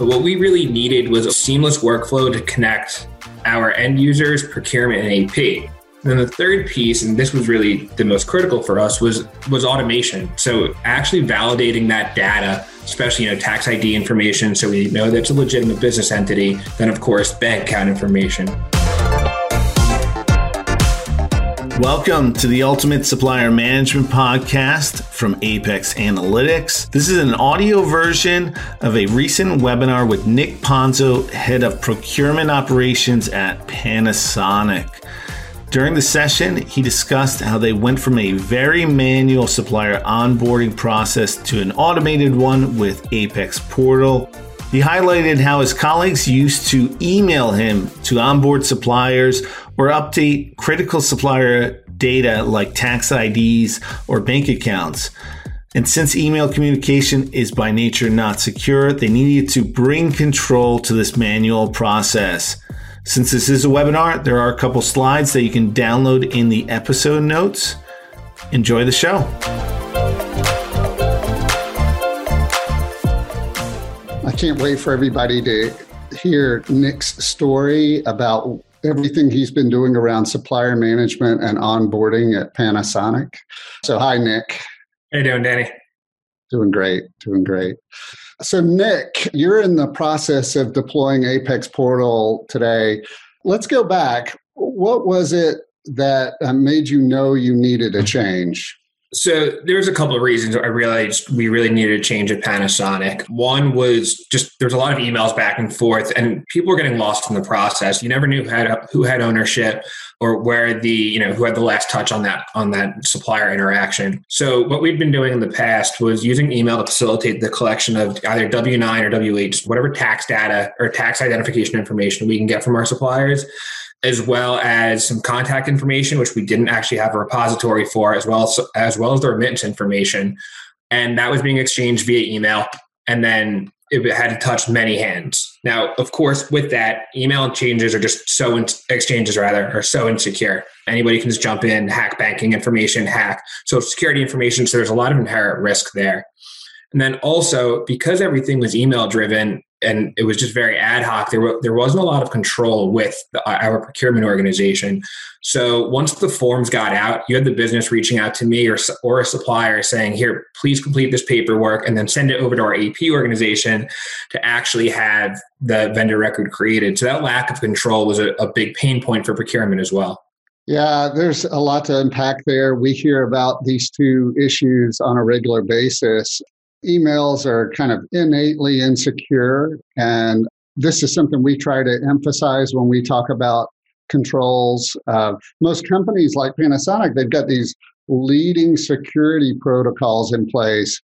But what we really needed was a seamless workflow to connect our end users, procurement, and AP. And then the third piece, and this was really the most critical for us, was automation. So actually validating that data, especially tax ID information, so we know that's a legitimate business entity. Then of course, bank account information. Welcome to the Ultimate Supplier Management Podcast from Apex Analytics. This is an audio version of a recent webinar with Nick Ponzo, Head of Procurement Operations at Panasonic. During the session, he discussed how they went from a very manual supplier onboarding process to an automated one with Apex Portal. He highlighted how his colleagues used to email him to onboard suppliers or update critical supplier data like tax IDs or bank accounts. And since email communication is by nature not secure, they needed to bring control to this manual process. Since this is a webinar, there are a couple slides that you can download in the episode notes. Enjoy the show. I can't wait for everybody to hear Nick's story about everything he's been doing around supplier management and onboarding at Panasonic. So hi, Nick. How you doing, Danny? Doing great. So Nick, you're in the process of deploying Apex Portal today. Let's go back. What was it that made you know you needed a change? So there's a couple of reasons I realized we really needed a change at Panasonic. One was just there's a lot of emails back and forth and people were getting lost in the process. You never knew who had ownership or where who had the last touch on that supplier interaction. So what we'd been doing in the past was using email to facilitate the collection of either W9 or W8, just whatever tax data or tax identification information we can get from our suppliers, as well as some contact information, which we didn't actually have a repository for, as well as the remittance information. And that was being exchanged via email. And then it had to touch many hands. Now, of course, with that, email changes are just so insecure. Anybody can just jump in, hack banking information, hack social security information. So there's a lot of inherent risk there. And then also, because everything was email driven and it was just very ad hoc, there wasn't a lot of control with our procurement organization. So once the forms got out, you had the business reaching out to me or a supplier saying, here, please complete this paperwork and then send it over to our AP organization to actually have the vendor record created. So that lack of control was a big pain point for procurement as well. Yeah, there's a lot to unpack there. We hear about these two issues on a regular basis. Emails are kind of innately insecure, and this is something we try to emphasize when we talk about controls. Most companies like Panasonic, they've got these leading security protocols in place,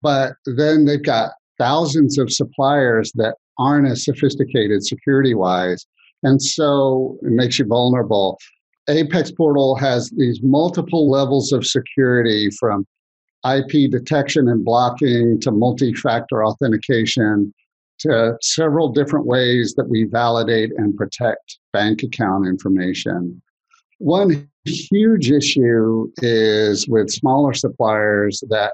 but then they've got thousands of suppliers that aren't as sophisticated security-wise, and so it makes you vulnerable. Apex Portal has these multiple levels of security, from IP detection and blocking to multi-factor authentication to several different ways that we validate and protect bank account information. One huge issue is with smaller suppliers that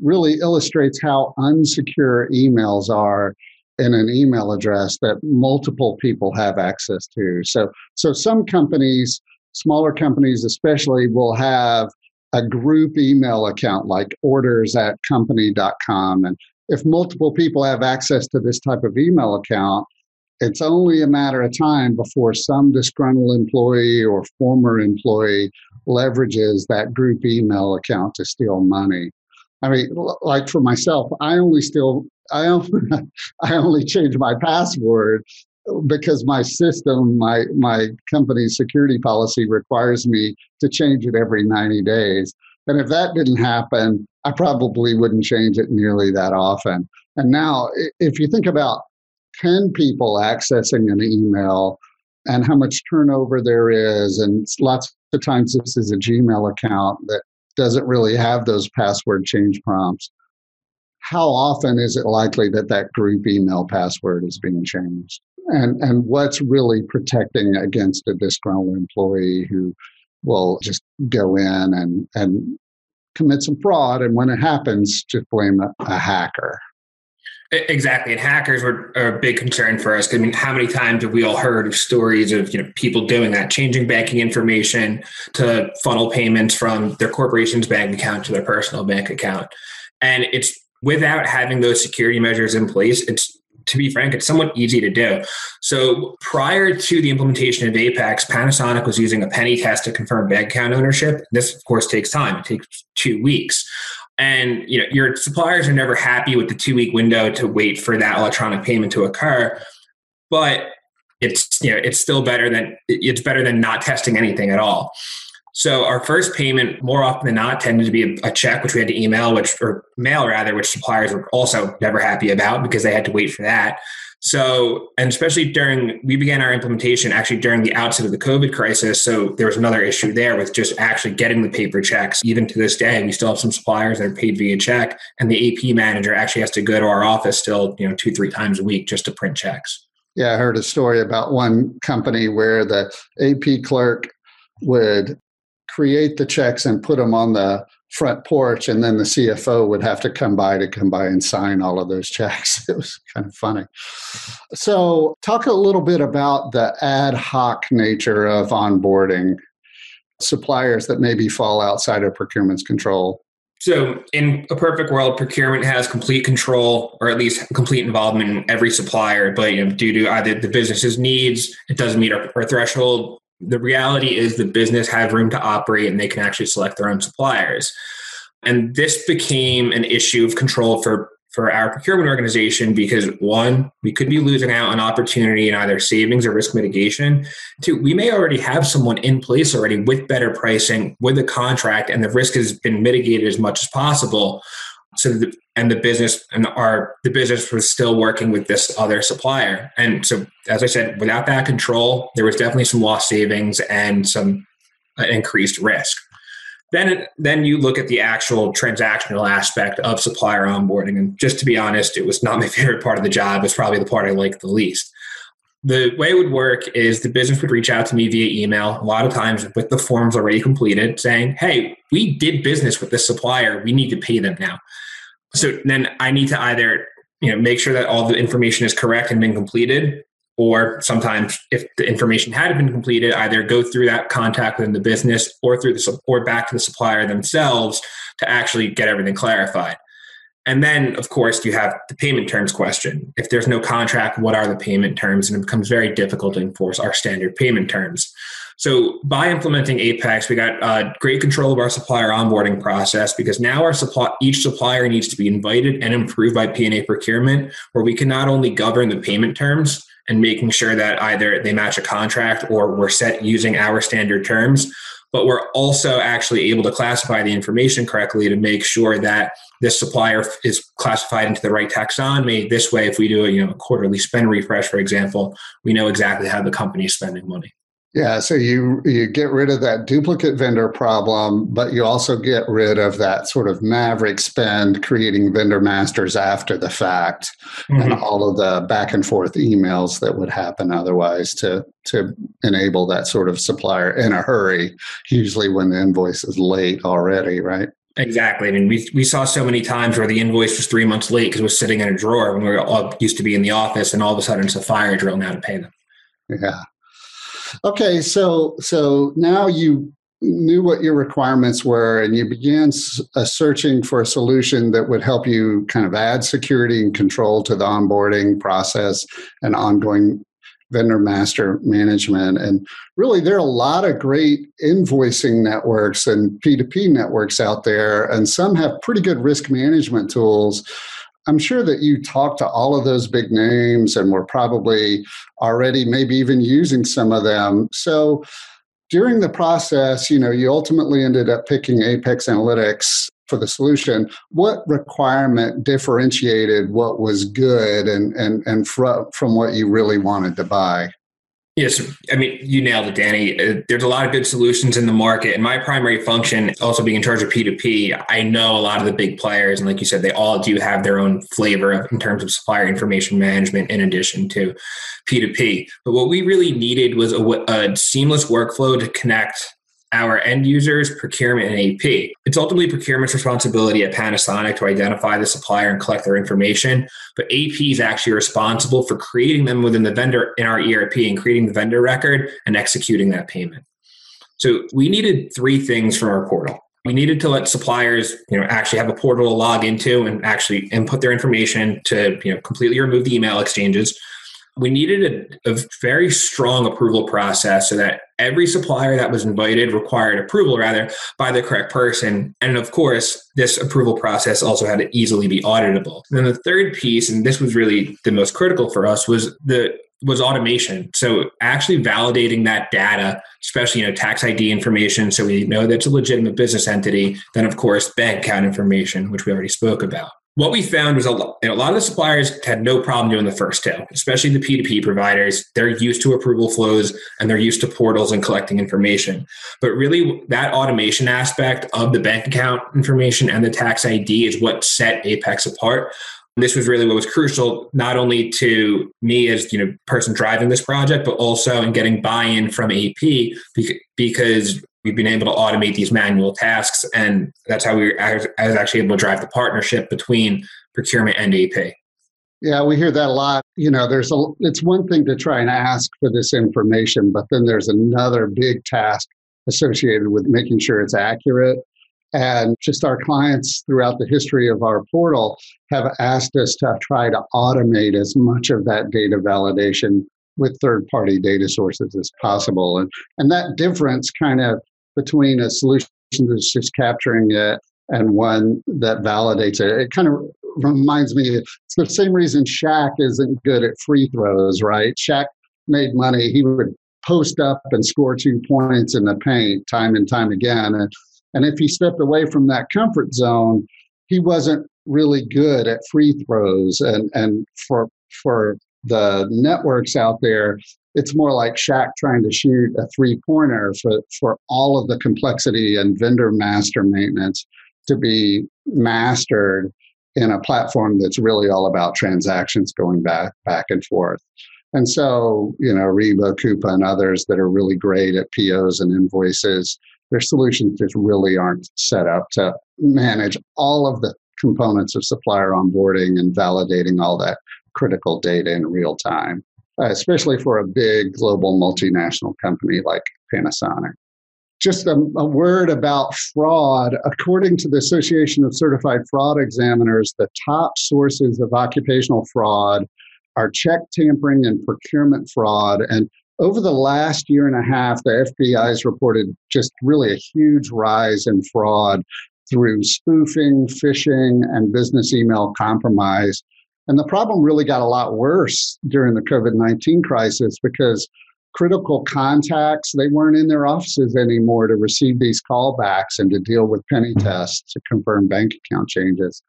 really illustrates how unsecure emails are in an email address that multiple people have access to. So some companies, smaller companies especially, will have a group email account like orders@company.com. And if multiple people have access to this type of email account, it's only a matter of time before some disgruntled employee or former employee leverages that group email account to steal money. I mean, like for myself, I only change my password because my system, my company's security policy requires me to change it every 90 days. And if that didn't happen, I probably wouldn't change it nearly that often. And now, if you think about 10 people accessing an email and how much turnover there is, and lots of times this is a Gmail account that doesn't really have those password change prompts, how often is it likely that group email password is being changed? And what's really protecting against a disgruntled employee who will just go in and commit some fraud, and when it happens, just blame a hacker? Exactly. And hackers are a big concern for us. I mean, how many times have we all heard of stories of, you know, people doing that, changing banking information to funnel payments from their corporation's bank account to their personal bank account? And it's without having those security measures in place, it's, to be frank, it's somewhat easy to do. So prior to the implementation of Apex, Panasonic was using a penny test to confirm bank account ownership. This, of course, takes time. It takes 2 weeks. And you know, your suppliers are never happy with the 2-week window to wait for that electronic payment to occur. But it's, you know, it's still better than not testing anything at all. So our first payment, more often than not, tended to be a check, which we had to mail, which suppliers were also never happy about because they had to wait for that. So, and especially we began our implementation actually during the outset of the COVID crisis. So there was another issue there with just actually getting the paper checks. Even to this day, we still have some suppliers that are paid via check, and the AP manager actually has to go to our office still, you know, 2-3 times a week just to print checks. Yeah, I heard a story about one company where the AP clerk would create the checks and put them on the front porch, and then the CFO would have to come by and sign all of those checks. It was kind of funny. So talk a little bit about the ad hoc nature of onboarding suppliers that maybe fall outside of procurement's control. So in a perfect world, procurement has complete control, or at least complete involvement in every supplier, but you know, due to either the business's needs, it doesn't meet our threshold. The reality is the business had room to operate and they can actually select their own suppliers. And this became an issue of control for our procurement organization because, one, we could be losing out on opportunity in either savings or risk mitigation. Two, we may already have someone in place already with better pricing, with a contract, and the risk has been mitigated as much as possible. So the business was still working with this other supplier. And so, as I said, without that control, there was definitely some lost savings and some increased risk. Then you look at the actual transactional aspect of supplier onboarding. And just to be honest, it was not my favorite part of the job. It's probably the part I liked the least. The way it would work is the business would reach out to me via email, a lot of times with the forms already completed, saying, hey, we did business with this supplier. We need to pay them now. So then I need to either, you know, make sure that all the information is correct and been completed, or sometimes if the information hadn't been completed, either go through that contact within the business or or back to the supplier themselves to actually get everything clarified. And then, of course, you have the payment terms question. If there's no contract, what are the payment terms? And it becomes very difficult to enforce our standard payment terms. So by implementing Apex, we got great control of our supplier onboarding process because now each supplier needs to be invited and improved by P&A procurement, where we can not only govern the payment terms and making sure that either they match a contract or we're set using our standard terms, but we're also actually able to classify the information correctly to make sure that this supplier is classified into the right taxonomy. This way, if we do a, you know, quarterly spend refresh, for example, we know exactly how the company is spending money. Yeah, so you get rid of that duplicate vendor problem, but you also get rid of that sort of maverick spend, creating vendor masters after the fact, and all of the back and forth emails that would happen otherwise to enable that sort of supplier in a hurry, usually when the invoice is late already, right? Exactly. I mean, we saw so many times where the invoice was 3 months late because it was sitting in a drawer when we were all used to be in the office, and all of a sudden it's a fire drill now to pay them. Yeah. Okay, so now you knew what your requirements were and you began searching for a solution that would help you kind of add security and control to the onboarding process and ongoing vendor master management. And really, there are a lot of great invoicing networks and P2P networks out there, and some have pretty good risk management tools. I'm sure that you talked to all of those big names and were probably already maybe even using some of them. So during the process, you know, you ultimately ended up picking Apex Analytics for the solution. What requirement differentiated what was good and from what you really wanted to buy? Yes. I mean, you nailed it, Danny. There's a lot of good solutions in the market. And my primary function, also being in charge of P2P, I know a lot of the big players. And like you said, they all do have their own flavor in terms of supplier information management in addition to P2P. But what we really needed was a seamless workflow to connect our end users, procurement, and AP. It's ultimately procurement's responsibility at Panasonic to identify the supplier and collect their information, but AP is actually responsible for creating them within the vendor in our ERP and creating the vendor record and executing that payment. So we needed three things from our portal. We needed to let suppliers, actually have a portal to log into and actually input their information to, completely remove the email exchanges. We needed a very strong approval process so that every supplier that was invited required approval, by the correct person. And of course, this approval process also had to easily be auditable. And then the third piece, and this was really the most critical for us, was automation. So actually validating that data, especially, tax ID information, so we know that's a legitimate business entity. Then, of course, bank account information, which we already spoke about. What we found was a lot of the suppliers had no problem doing the first two, especially the P2P providers. They're used to approval flows and they're used to portals and collecting information. But really, that automation aspect of the bank account information and the tax ID is what set Apex apart. This was really what was crucial, not only to me as person driving this project, but also in getting buy-in from AP, because we've been able to automate these manual tasks, and that's how I was actually able to drive the partnership between procurement and AP. Yeah, we hear that a lot. It's one thing to try and ask for this information, but then there's another big task associated with making sure it's accurate. And just our clients throughout the history of our portal have asked us to try to automate as much of that data validation with third-party data sources as possible. And that difference kind of between a solution that's just capturing it and one that validates it, it kind of reminds me, it's the same reason Shaq isn't good at free throws, right? Shaq made money. He would post up and score 2 points in the paint time and time again. And if he stepped away from that comfort zone, he wasn't really good at free throws. And for the networks out there, it's more like Shaq trying to shoot a three-pointer for all of the complexity and vendor master maintenance to be mastered in a platform that's really all about transactions going back and forth. And so, Ariba, Coupa, and others that are really great at POs and invoices, their solutions just really aren't set up to manage all of the components of supplier onboarding and validating all that critical data in real time, especially for a big global multinational company like Panasonic. Just a word about fraud. According to the Association of Certified Fraud Examiners, the top sources of occupational fraud are check tampering and procurement fraud. And over the last year and a half, the FBI's reported just really a huge rise in fraud through spoofing, phishing, and business email compromise. And the problem really got a lot worse during the COVID-19 crisis because critical contacts, they weren't in their offices anymore to receive these callbacks and to deal with penny tests to confirm bank account changes.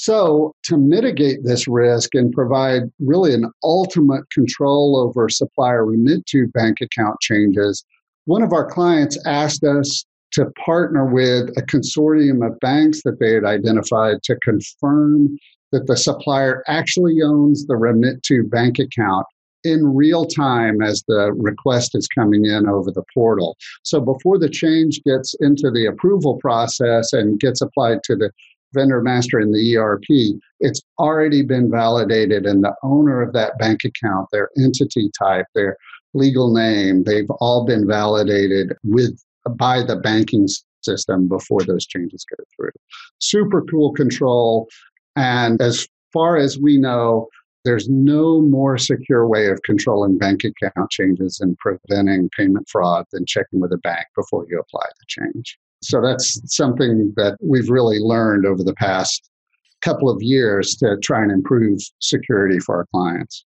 So to mitigate this risk and provide really an ultimate control over supplier remit to bank account changes, one of our clients asked us to partner with a consortium of banks that they had identified to confirm that the supplier actually owns the remit to bank account in real time as the request is coming in over the portal. So before the change gets into the approval process and gets applied to the vendor master in the ERP, it's already been validated, and the owner of that bank account, their entity type, their legal name, they've all been validated by the banking system before those changes go through. Super cool control. And as far as we know, there's no more secure way of controlling bank account changes and preventing payment fraud than checking with a bank before you apply the change. So that's something that we've really learned over the past couple of years to try and improve security for our clients.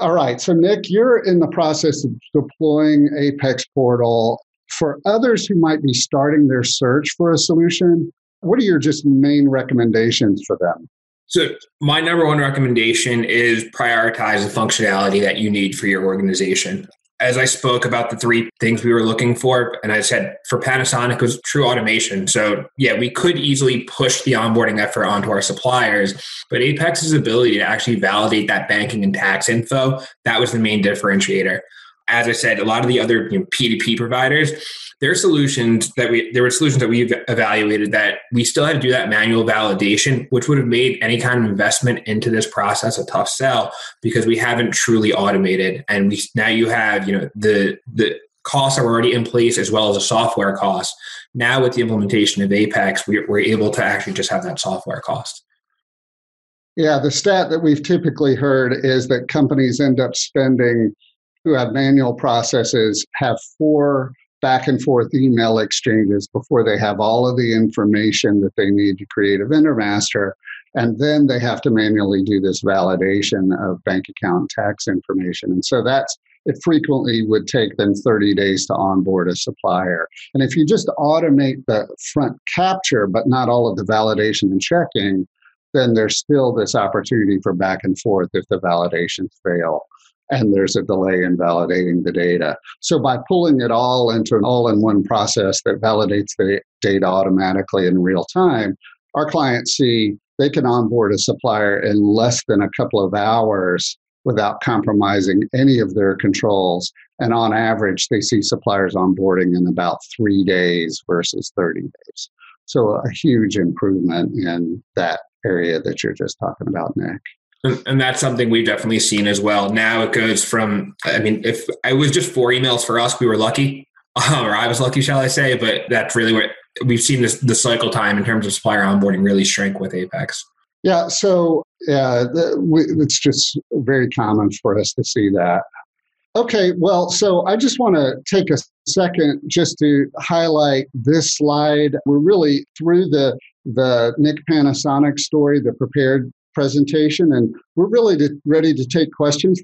All right. So, Nick, you're in the process of deploying Apex Portal. For others who might be starting their search for a solution, what are your just main recommendations for them? So my number one recommendation is prioritize the functionality that you need for your organization. As I spoke about the three things we were looking for, and I said for Panasonic it was true automation. So yeah, we could easily push the onboarding effort onto our suppliers, but Apex's ability to actually validate that banking and tax info, that was the main differentiator. as I said, a lot of the other P2P providers, there were solutions that we evaluated that we still had to do that manual validation, which would have made any kind of investment into this process a tough sell because we haven't truly automated. And now you have the costs are already in place as well as the software cost. Now with the implementation of Apex, we're able to actually just have that software cost. Yeah, the stat that we've typically heard is that companies end up spending, who have manual processes, have 4 back and forth email exchanges before they have all of the information that they need to create a vendor master. And then they have to manually do this validation of bank account tax information. And so it frequently would take them 30 days to onboard a supplier. And if you just automate the front capture, but not all of the validation and checking, then there's still this opportunity for back and forth if the validations fail. And there's a delay in validating the data. So by pulling it all into an all-in-one process that validates the data automatically in real time, our clients see they can onboard a supplier in less than a couple of hours without compromising any of their controls. And on average, they see suppliers onboarding in about 3 days versus 30 days. So a huge improvement in that area that you're just talking about, Nick. And that's something we've definitely seen as well. Now it goes from, if it was just 4 emails for us, we were lucky, or I was lucky, shall I say, but that's really what we've seen the cycle time in terms of supplier onboarding really shrink with Apex. Yeah. So it's just very common for us to see that. Okay. Well, so I just want to take a second just to highlight this slide. We're really through the Nick Panasonic story, the prepared presentation, and we're really ready to take questions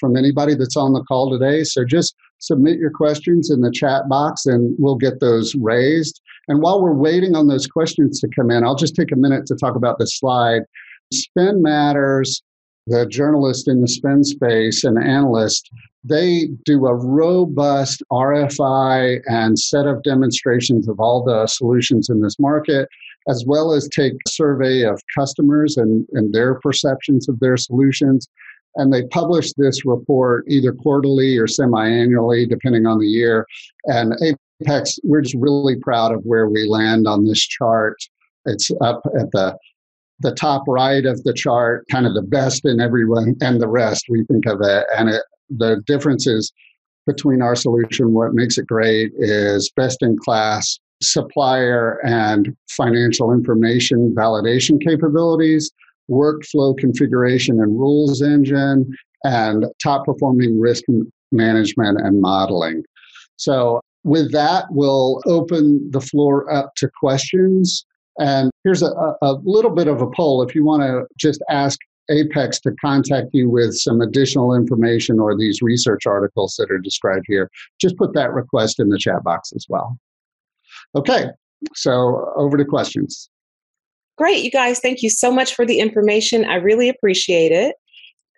from anybody that's on the call today. So just submit your questions in the chat box and we'll get those raised. And while we're waiting on those questions to come in, I'll just take a minute to talk about this slide. Spend Matters, the journalist in the spend space and analyst, they do a robust RFI and set of demonstrations of all the solutions in this market, as well as take a survey of customers and their perceptions of their solutions. And they publish this report either quarterly or semi-annually, depending on the year. And Apex, we're just really proud of where we land on this chart. It's up at the top right of the chart, kind of the best in everyone and the rest we think of it. And the differences between our solution, what makes it great is best in class supplier and financial information validation capabilities, workflow configuration and rules engine, and top performing risk management and modeling. So with that, we'll open the floor up to questions. And here's a little bit of a poll. If you want to just ask Apex to contact you with some additional information or these research articles that are described here, just put that request in the chat box as well. Okay, so over to questions. Great, you guys. Thank you so much for the information. I really appreciate it.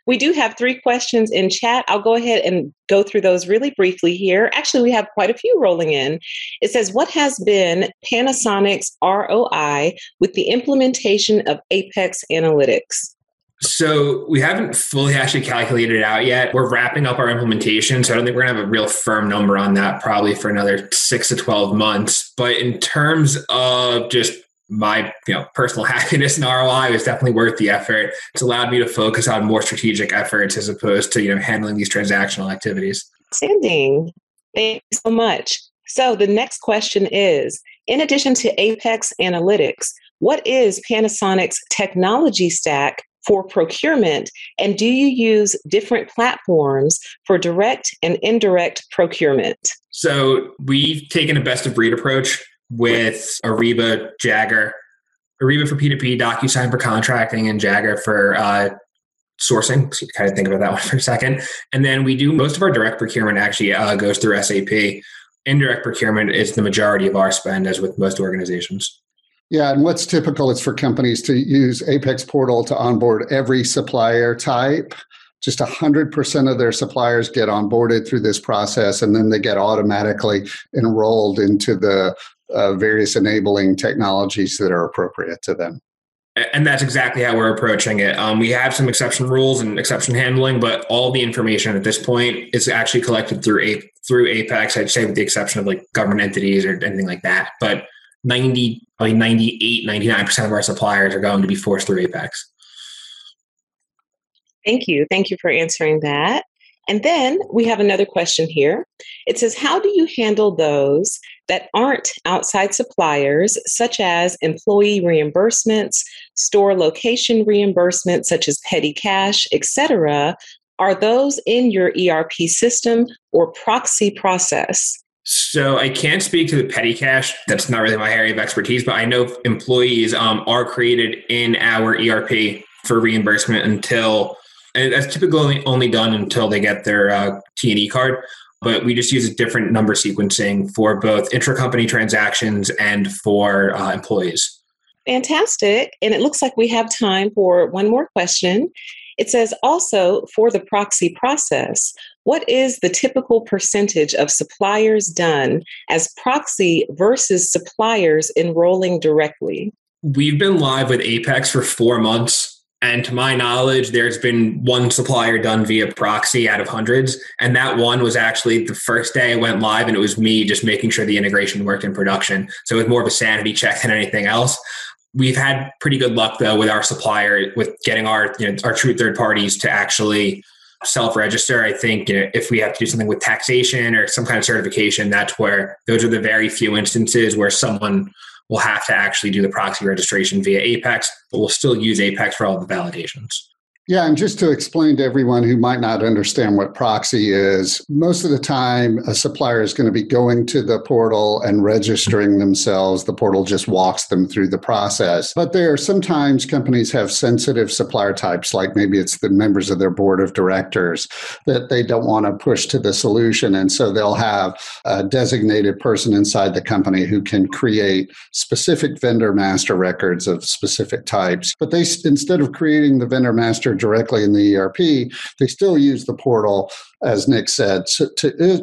We do have 3 questions in chat. I'll go ahead and go through those really briefly here. Actually, we have quite a few rolling in. It says, what has been Panasonic's ROI with the implementation of Apex Analytics? So we haven't fully actually calculated it out yet. We're wrapping up our implementation, so I don't think we're going to have a real firm number on that probably for another 6 to 12 months. But in terms of just my personal happiness and ROI, it was definitely worth the effort. It's allowed me to focus on more strategic efforts as opposed to handling these transactional activities. Outstanding. Thank you so much. So the next question is, in addition to Apex Analytics, what is Panasonic's technology stack for procurement, and do you use different platforms for direct and indirect procurement? So we've taken a best of breed approach with Ariba, Jagger, Ariba for P2P, DocuSign for contracting, and Jagger for sourcing. So you kind of think about that one for a second. And then we do most of our direct procurement actually goes through SAP. Indirect procurement is the majority of our spend, as with most organizations. Yeah, and what's typical is for companies to use Apex Portal to onboard every supplier type. Just 100% of their suppliers get onboarded through this process, and then they get automatically enrolled into the various enabling technologies that are appropriate to them. And that's exactly how we're approaching it. We have some exception rules and exception handling, but all the information at this point is actually collected through Apex, I'd say, with the exception of like government entities or anything like that. But 98, 99% of our suppliers are going to be forced through Apex. Thank you. Thank you for answering that. And then we have another question here. It says, how do you handle those that aren't outside suppliers, such as employee reimbursements, store location reimbursements, such as petty cash, etc.? Are those in your ERP system or proxy process? So I can't speak to the petty cash. That's not really my area of expertise, but I know employees are created in our ERP for reimbursement until... And that's typically only done until they get their T&E card, but we just use a different number sequencing for both intracompany transactions and for employees. Fantastic. And it looks like we have time for one more question. It says, also for the proxy process, what is the typical percentage of suppliers done as proxy versus suppliers enrolling directly? We've been live with Apex for 4 months. And to my knowledge, there's been one supplier done via proxy out of hundreds. And that one was actually the first day it went live, and it was me just making sure the integration worked in production. So it was more of a sanity check than anything else. We've had pretty good luck, though, with our supplier, with getting our true third parties to actually self-register. I think if we have to do something with taxation or some kind of certification, that's where those are the very few instances where someone we'll have to actually do the proxy registration via Apex, but we'll still use Apex for all the validations. Yeah, and just to explain to everyone who might not understand what proxy is, most of the time a supplier is going to be going to the portal and registering themselves. The portal just walks them through the process. But there are sometimes companies have sensitive supplier types, like maybe it's the members of their board of directors that they don't want to push to the solution. And so they'll have a designated person inside the company who can create specific vendor master records of specific types. But they, instead of creating the vendor master directly in the ERP, they still use the portal, as Nick said,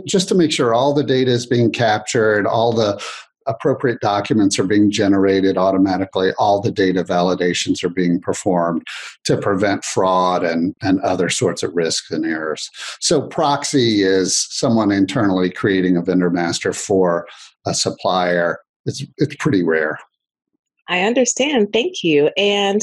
just to make sure all the data is being captured, all the appropriate documents are being generated automatically, all the data validations are being performed to prevent fraud and other sorts of risks and errors. So proxy is someone internally creating a vendor master for a supplier. It's pretty rare. I understand. Thank you. And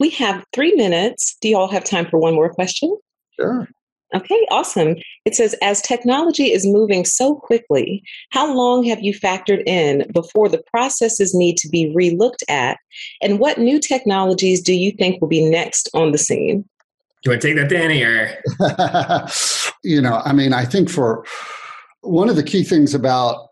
we have 3 minutes. Do you all have time for one more question? Sure. Okay, awesome. It says, as technology is moving so quickly, how long have you factored in before the processes need to be re-looked at? And what new technologies do you think will be next on the scene? Do I take that, Danny? Or I think for one of the key things about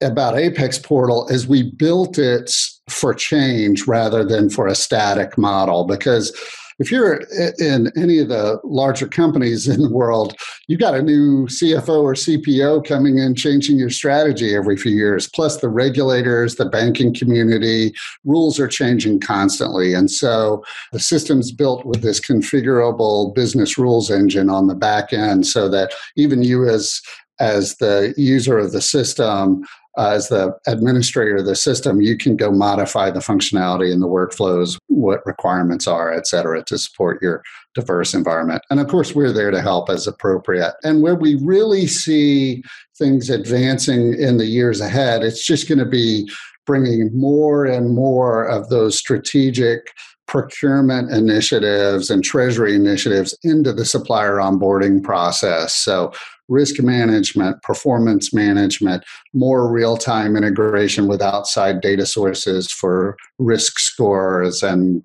Apex Portal is we built it for change rather than for a static model, because if you're in any of the larger companies in the world, you got a new CFO or CPO coming in, changing your strategy every few years, plus the regulators, the banking community, rules are changing constantly. And so the system's built with this configurable business rules engine on the back end so that even you as the user of the system, as the administrator of the system, you can go modify the functionality and the workflows, what requirements are, et cetera, to support your diverse environment. And of course, we're there to help as appropriate. And where we really see things advancing in the years ahead, it's just going to be bringing more and more of those strategic procurement initiatives and treasury initiatives into the supplier onboarding process. So risk management, performance management, more real-time integration with outside data sources for risk scores and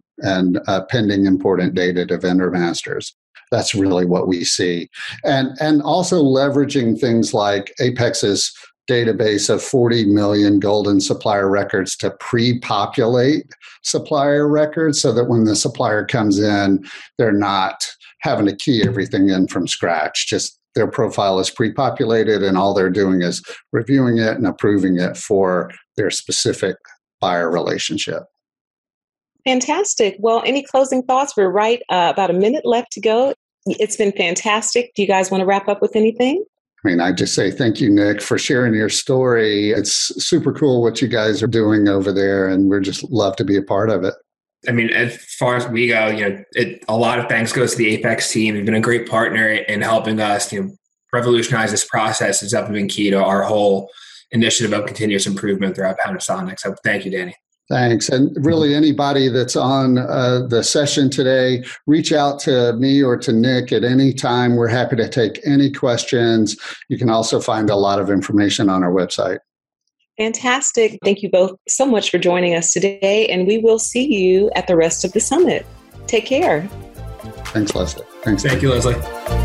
pending important data to vendor masters. That's really what we see. And also leveraging things like Apex's database of 40 million golden supplier records to pre-populate supplier records so that when the supplier comes in, they're not having to key everything in from scratch. Just their profile is pre-populated and all they're doing is reviewing it and approving it for their specific buyer relationship. Fantastic. Well, any closing thoughts? We're right about a minute left to go. It's been fantastic. Do you guys want to wrap up with anything? I just say thank you, Nick, for sharing your story. It's super cool what you guys are doing over there, and we're just love to be a part of it. I mean, as far as we go, you know, a lot of thanks goes to the Apex team. They've been a great partner in helping us, you know, revolutionize this process. It's definitely been key to our whole initiative of continuous improvement throughout Panasonic. So thank you, Danny. Thanks. And really anybody that's on the session today, reach out to me or to Nick at any time. We're happy to take any questions. You can also find a lot of information on our website. Fantastic. Thank you both so much for joining us today. And we will see you at the rest of the summit. Take care. Thanks, Leslie. Thank you, Leslie.